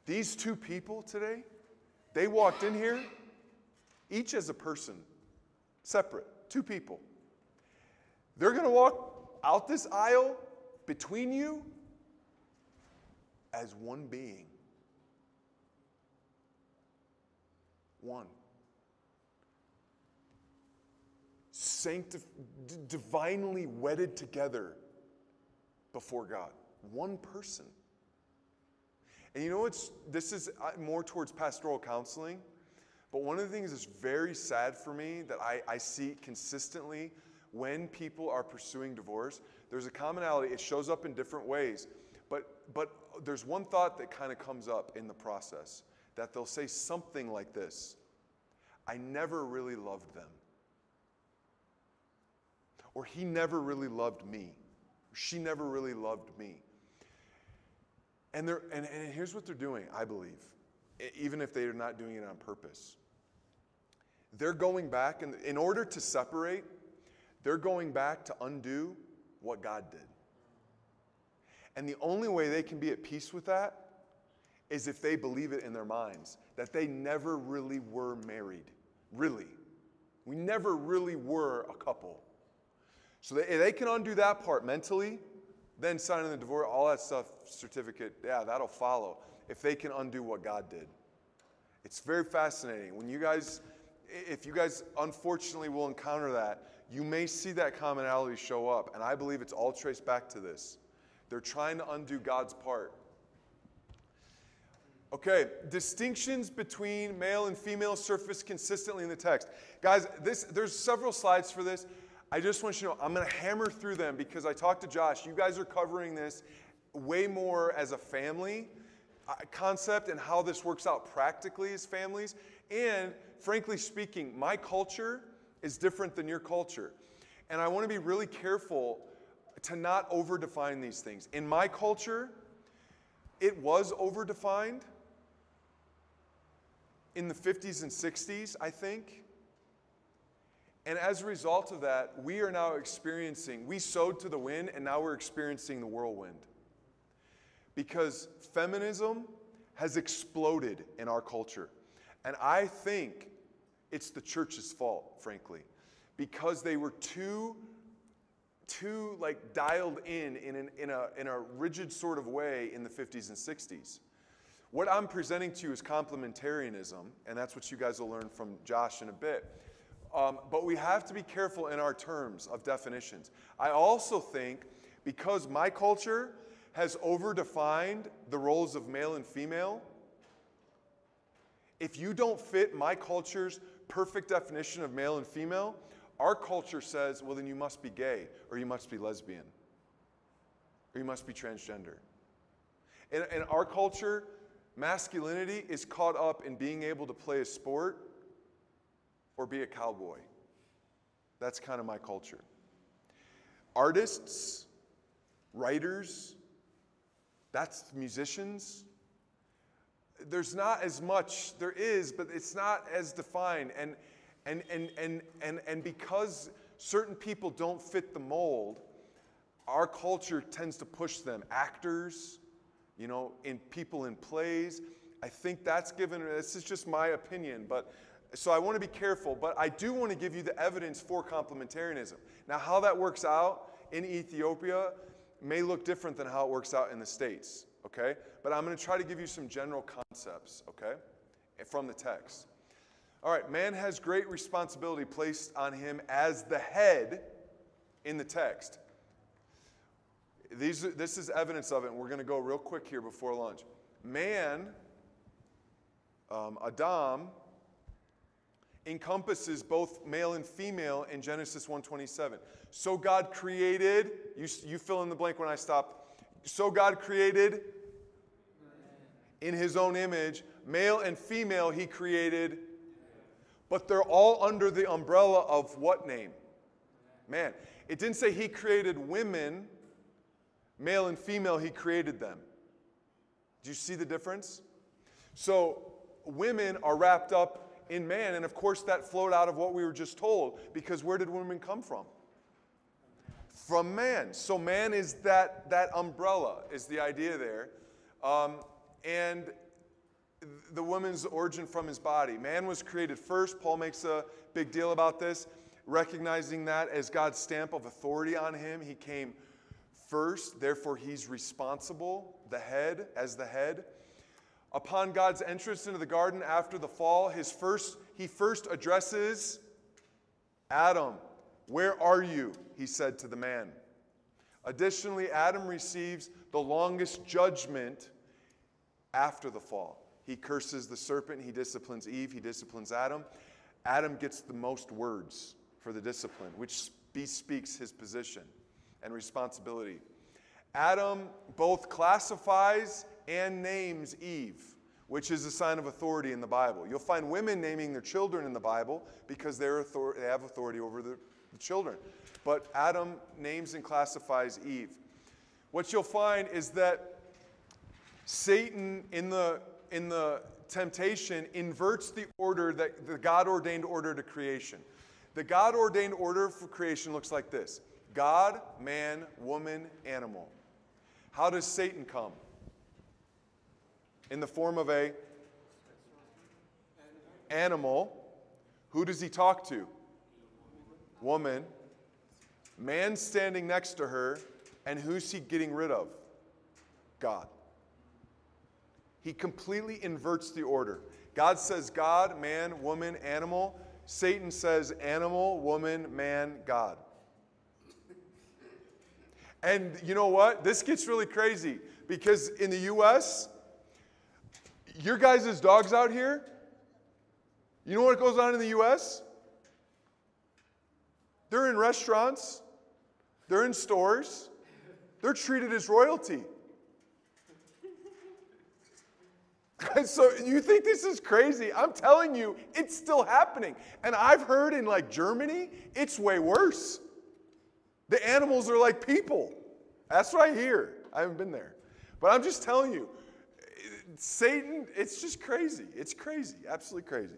These two people today, they walked in here, each as a person, separate, two people. They're going to walk out this aisle between you as one being. One. Divinely wedded together before God. One person. And you know what's, this is more towards pastoral counseling, but one of the things that's very sad for me that I see consistently when people are pursuing divorce, there's a commonality. It shows up in different ways, but there's one thought that kind of comes up in the process, that they'll say something like this: I never really loved them. Or he never really loved me. Or she never really loved me. And and here's what they're doing, I believe, even if they are not doing it on purpose. They're going back, and in order to separate, they're going back to undo what God did. And the only way they can be at peace with that is if they believe it in their minds, that they never really were married. Really. We never really were a couple. So they can undo that part mentally, then signing the divorce, all that stuff, certificate, yeah, that'll follow. If they can undo what God did. It's very fascinating. When you guys, if you guys unfortunately will encounter that, you may see that commonality show up, and I believe it's all traced back to this. They're trying to undo God's part. Okay, distinctions between male and female surface consistently in the text. Guys, there's several slides for this. I just want you to know, I'm going to hammer through them because I talked to Josh. You guys are covering this way more as a family concept and how this works out practically as families. And frankly speaking, my culture is different than your culture. And I want to be really careful to not overdefine these things. In my culture, it was overdefined in the 50s and 60s, I think. And as a result of that, we are now experiencing, we sowed to the wind, and now we're experiencing the whirlwind. Because feminism has exploded in our culture. And I think it's the church's fault, frankly, because they were too like dialed in a rigid sort of way in the 50s and 60s. What I'm presenting to you is complementarianism, and that's what you guys will learn from Josh in a bit. But we have to be careful in our terms of definitions. I also think because my culture has overdefined the roles of male and female, if you don't fit my culture's perfect definition of male and female, our culture says, well, then you must be gay, or you must be lesbian, or you must be transgender. In our culture, masculinity is caught up in being able to play a sport or be a cowboy. That's kind of my culture. Artists, writers, that's musicians. There's not as much, there is, but it's not as defined. And because certain people don't fit the mold, our culture tends to push them. Actors, you know, in people in plays. I think that's given, this is just my opinion, but so I want to be careful, but I do want to give you the evidence for complementarianism. Now, how that works out in Ethiopia may look different than how it works out in the States, okay? But I'm going to try to give you some general concepts, okay, from the text. All right, man has great responsibility placed on him as the head in the text. This is evidence of it, and we're going to go real quick here before lunch. Man, Adam, encompasses both male and female in Genesis 1:27. So God created, you fill in the blank when I stop. So God created in his own image, male and female he created. But they're all under the umbrella of what name? Man. It didn't say he created women, male and female, he created them. Do you see the difference? So women are wrapped up in man, and of course that flowed out of what we were just told, because where did women come from? From man. So man is that umbrella, is the idea there. And the woman's origin from his body. Man was created first. Paul makes a big deal about this, recognizing that as God's stamp of authority on him. He came first, therefore he's responsible, the head, as the head. Upon God's entrance into the garden after the fall, he first addresses Adam. Where are you? He said to the man. Additionally, Adam receives the longest judgment after the fall. He curses the serpent, he disciplines Eve, he disciplines Adam. Adam gets the most words for the discipline, which bespeaks his position and responsibility. Adam both classifies and names Eve, which is a sign of authority in the Bible. You'll find women naming their children in the Bible because they have authority over the children. But Adam names and classifies Eve. What you'll find is that Satan in the temptation inverts the order, that the God-ordained order to creation. The God-ordained order for creation looks like this: God, man, woman, animal. How does Satan come? In the form of a animal. Who does he talk to? Woman. Man standing next to her, and who's he getting rid of? God. He completely inverts the order. God says God, man, woman, animal. Satan says animal, woman, man, God. And you know what? This gets really crazy because in the U.S., your guys' dogs out here, you know what goes on in the U.S.? They're in restaurants. They're in stores. They're treated as royalty. So you think this is crazy? I'm telling you, it's still happening. And I've heard in like Germany, it's way worse. The animals are like people. That's what I hear. I haven't been there. But I'm just telling you, Satan, it's just crazy. It's crazy, absolutely crazy.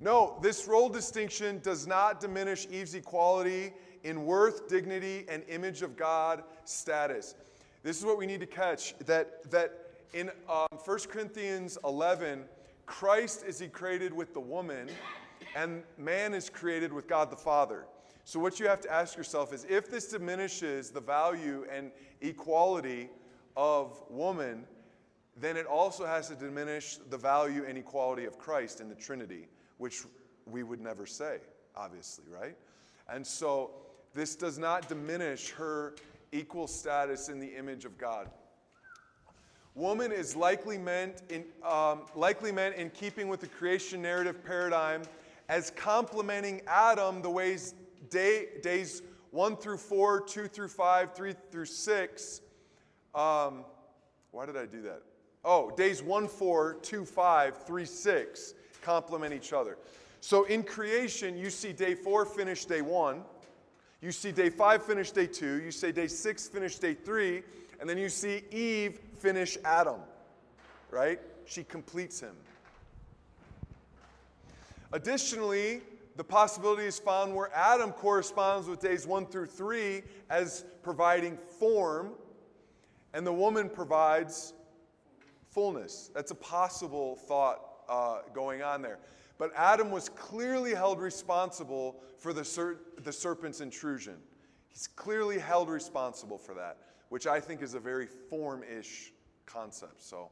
No, this role distinction does not diminish Eve's equality in worth, dignity, and image of God status. This is what we need to catch, that in 1 Corinthians 11, Christ is equated with the woman, and man is created with God the Father. So what you have to ask yourself is, if this diminishes the value and equality of woman, then it also has to diminish the value and equality of Christ in the Trinity, which we would never say, obviously, right? And so this does not diminish her equal status in the image of God. Woman is likely meant in keeping with the creation narrative paradigm as complementing Adam the ways days 1 through 4, 2 through 5, 3 through 6. Why did I do that? Oh, days 1, 4, 2, 5, 3, 6 complement each other. So in creation, you see day 4 finish day 1. You see day 5 finish day 2. You see day 6 finish day 3. And then you see Eve finish Adam, right? She completes him. Additionally, the possibility is found where Adam corresponds with days 1 through 3 as providing form, and the woman provides fullness. That's a possible thought going on there. But Adam was clearly held responsible for the serpent's intrusion. He's clearly held responsible for that, which I think is a very form-ish concept. So,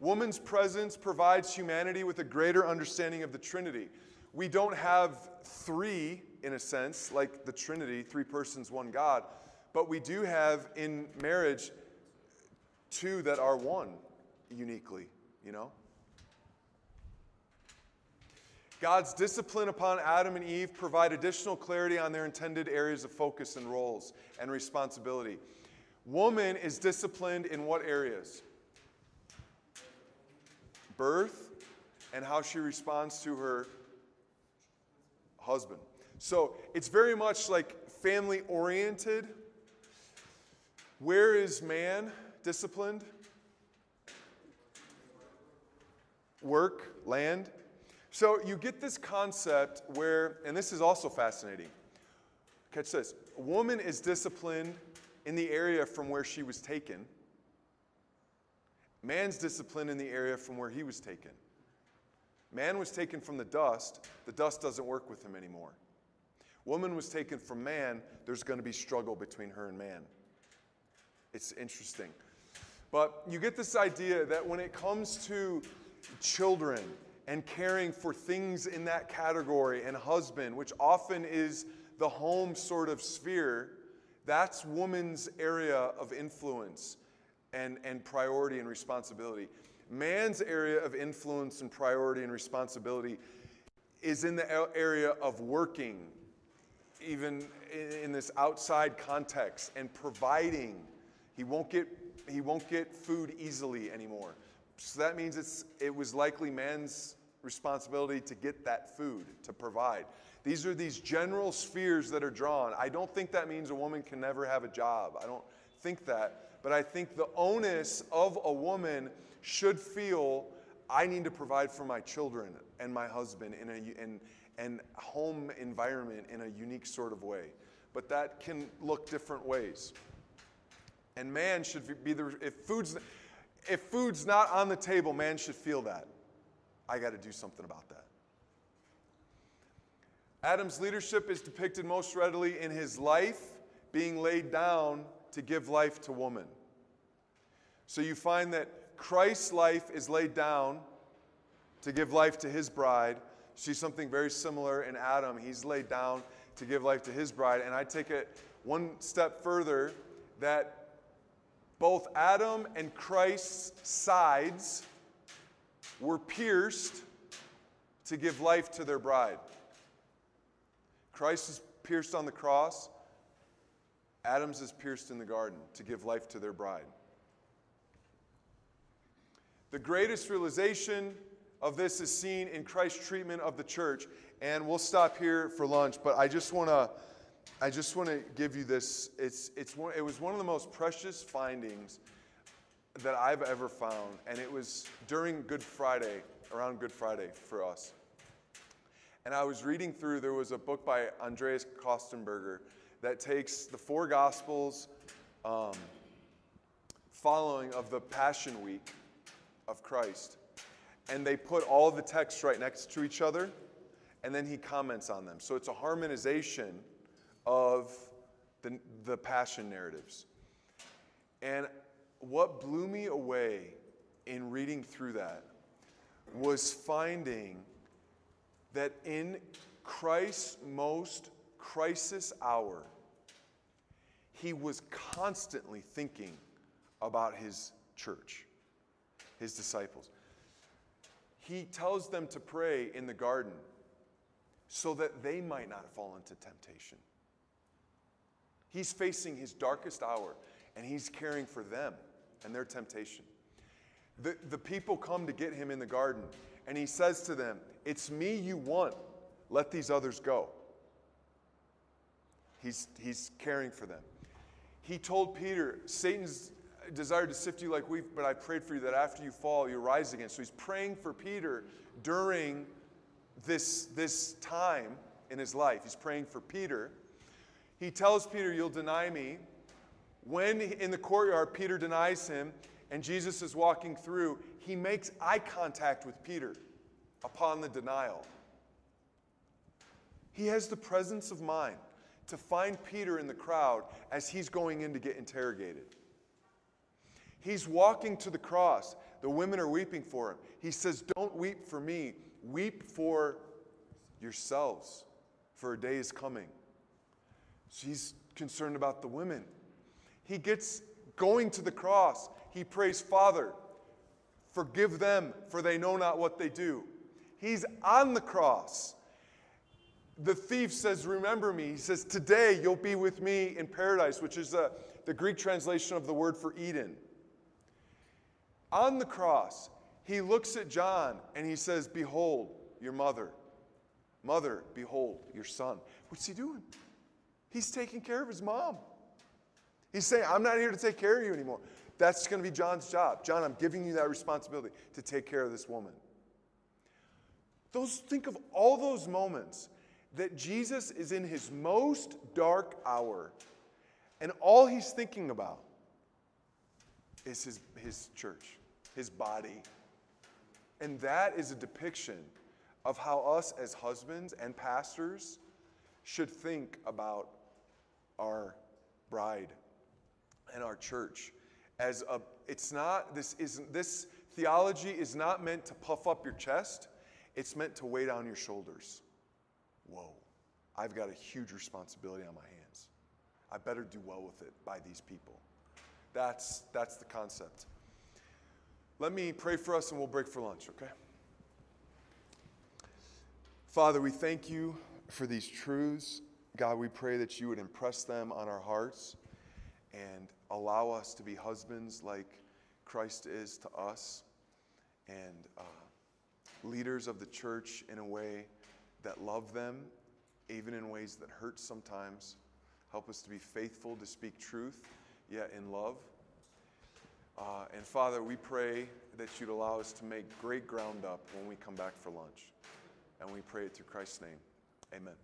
woman's presence provides humanity with a greater understanding of the Trinity. We don't have three, in a sense, like the Trinity, three persons, one God, but we do have in marriage two that are one uniquely, you know? God's discipline upon Adam and Eve provide additional clarity on their intended areas of focus and roles and responsibility. Woman is disciplined in what areas? Birth and how she responds to her husband. So it's very much like family-oriented. Where is man disciplined? Work, land. So you get this concept where, and this is also fascinating, catch this, woman is disciplined in the area from where she was taken. Man's disciplined in the area from where he was taken. Man was taken from the dust doesn't work with him anymore. Woman was taken from man, there's going to be struggle between her and man. It's interesting. But you get this idea that when it comes to children, and caring for things in that category, and husband, which often is the home sort of sphere, that's woman's area of influence and priority and responsibility. Man's area of influence and priority and responsibility is in the area of working, even in this outside context, and providing. He won't get food easily anymore. So that means it was likely man's responsibility to get that food, to provide. These are these general spheres that are drawn. I don't think that means a woman can never have a job. I don't think that. But I think the onus of a woman should feel, I need to provide for my children and my husband in a home environment in a unique sort of way. But that can look different ways. And man should be the... If food's not on the table, man should feel that. I got to do something about that. Adam's leadership is depicted most readily in his life being laid down to give life to woman. So you find that Christ's life is laid down to give life to his bride. She's something very similar in Adam. He's laid down to give life to his bride. And I take it one step further that both Adam and Christ's sides were pierced to give life to their bride. Christ's pierced on the cross, Adam's is pierced in the garden to give life to their bride. The greatest realization of this is seen in Christ's treatment of the church. And we'll stop here for lunch, but I just want to give you this. It was one of the most precious findings that I've ever found, and it was during Good Friday, around Good Friday for us. And I was reading through, there was a book by Andreas Kostenberger that takes the four Gospels following of the Passion Week of Christ, and they put all the texts right next to each other, and then he comments on them. So it's a harmonization of the Passion narratives. And what blew me away in reading through that was finding that in Christ's most crisis hour, he was constantly thinking about his church, his disciples. He tells them to pray in the garden so that they might not fall into temptation. He's facing his darkest hour, and he's caring for them and their temptation. The people come to get him in the garden, and he says to them, "It's me you want. Let these others go." He's caring for them. He told Peter, "Satan's desired to sift you like wheat, but I prayed for you that after you fall, you rise again." So he's praying for Peter during this time in his life. He's praying for Peter. He tells Peter, "You'll deny me." When in the courtyard, Peter denies him, and Jesus is walking through, he makes eye contact with Peter upon the denial. He has the presence of mind to find Peter in the crowd as he's going in to get interrogated. He's walking to the cross. The women are weeping for him. He says, "Don't weep for me. Weep for yourselves, for a day is coming." So he's concerned about the women. He gets going to the cross. He prays, "Father, forgive them, for they know not what they do." He's on the cross. The thief says, "Remember me." He says, "Today you'll be with me in paradise," which is the Greek translation of the word for Eden. On the cross, he looks at John and he says, "Behold, your mother. Mother, behold, your son." What's he doing? He's taking care of his mom. He's saying, "I'm not here to take care of you anymore." That's going to be John's job. "John, I'm giving you that responsibility to take care of this woman." Think of all those moments that Jesus is in his most dark hour, and all he's thinking about is his church, his body. And that is a depiction of how us as husbands and pastors should think about our bride and our church. This theology is not meant to puff up your chest. It's meant to weigh down your shoulders. Whoa, I've got a huge responsibility on my hands. I better do well with it by these people. That's the concept. Let me pray for us and we'll break for lunch, okay? Father, we thank you for these truths. God, we pray that you would impress them on our hearts and allow us to be husbands like Christ is to us, and leaders of the church in a way that love them, even in ways that hurt sometimes. Help us to be faithful to speak truth, yet in love. And Father, we pray that you'd allow us to make great ground up when we come back for lunch. And we pray it through Christ's name. Amen.